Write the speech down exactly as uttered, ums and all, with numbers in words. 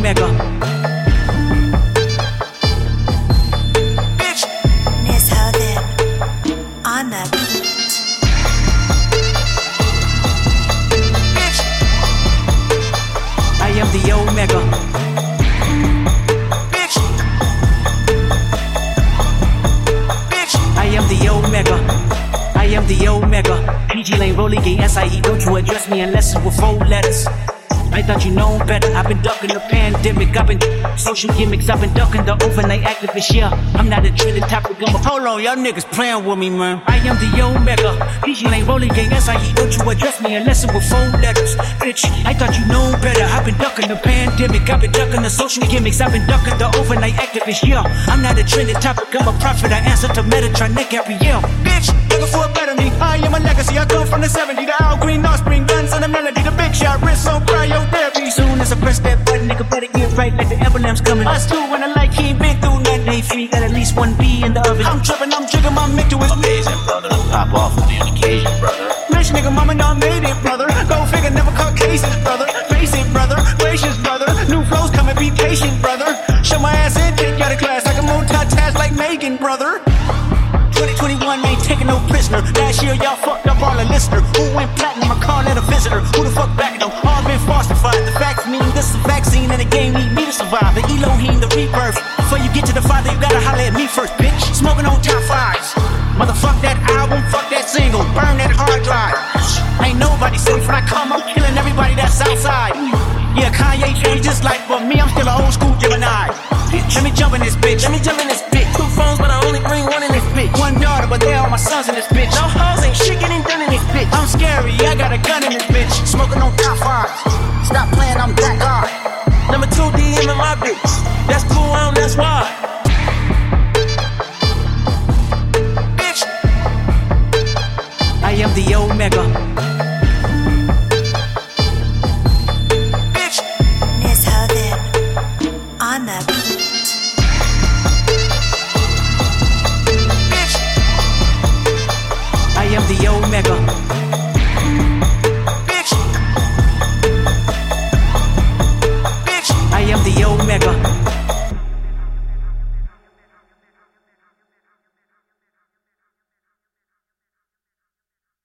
mega. Bitch. Miss how them on the beat. Bitch. I am the Omega. Bitch. Bitch. I am the Omega. I am the Omega. P G Lane, Rolling Gate, S I E. Don't you address me unless it's with four letters. I thought you known better. I've been ducking the pandemic. I've been social gimmicks. I've been ducking the overnight activists. Yeah, I'm not a trending topic. I'm a hold on, y'all niggas playing with me, man. I am the Omega. P G Lane, Rolling Gate, S I E. Don't you address me unless it's with four letters. Bitch, I thought you known better. I've been ducking the pandemic. I've been ducking the social gimmicks. I've been ducking the overnight activists. Yeah, I'm not a trending topic. I'm a prophet. I answer to Metatron, Nick Gabrielle. Bitch. For a better me, I am a legacy. I come from the seventies, the Al Green offspring, guns and the melody. The big shot, wrist on cryotherapy. Soon as I press that button, nigga better get right like the emblem's coming. Us two when I like, he ain't been through nothing. They free, got at least one B in the oven. I'm tripping, I'm jigging, my mic to it. Amazing, brother, pop off on the occasion, brother. Rich nigga, mama, now made it, brother. Go figure, never caught cases, brother. Face it, brother, gracious, brother. New flows coming, be patient, brother. Shut my ass in, take you out of class like a multitask like Megan, brother. twenty twenty-one ain't taking no prisoner. Last year y'all fucked up all a listener. Who went platinum? I call it a visitor. Who the fuck back though? All been falsified. The facts mean this is a vaccine and the game need me to survive. The Elohim, the rebirth. Before you get to the father, you gotta holler at me first, bitch. Smoking on top fives. Motherfuck that album, fuck that single. Burn that hard drive. Ain't nobody safe when I come. I'm killing everybody that's outside. Yeah, Kanye changed his life, but me, I'm still an old school Gemini. Let me jump in this bitch. Let me jump in this bitch. Two phones, but I only bring one in this bitch. One daughter, but they all my sons in this bitch. No hoes ain't shit getting done in this bitch. I'm scary, I got a gun in this bitch. Smoking on top fives. Stop playing, I'm that guy. Number two D M in my bitch. That's cool.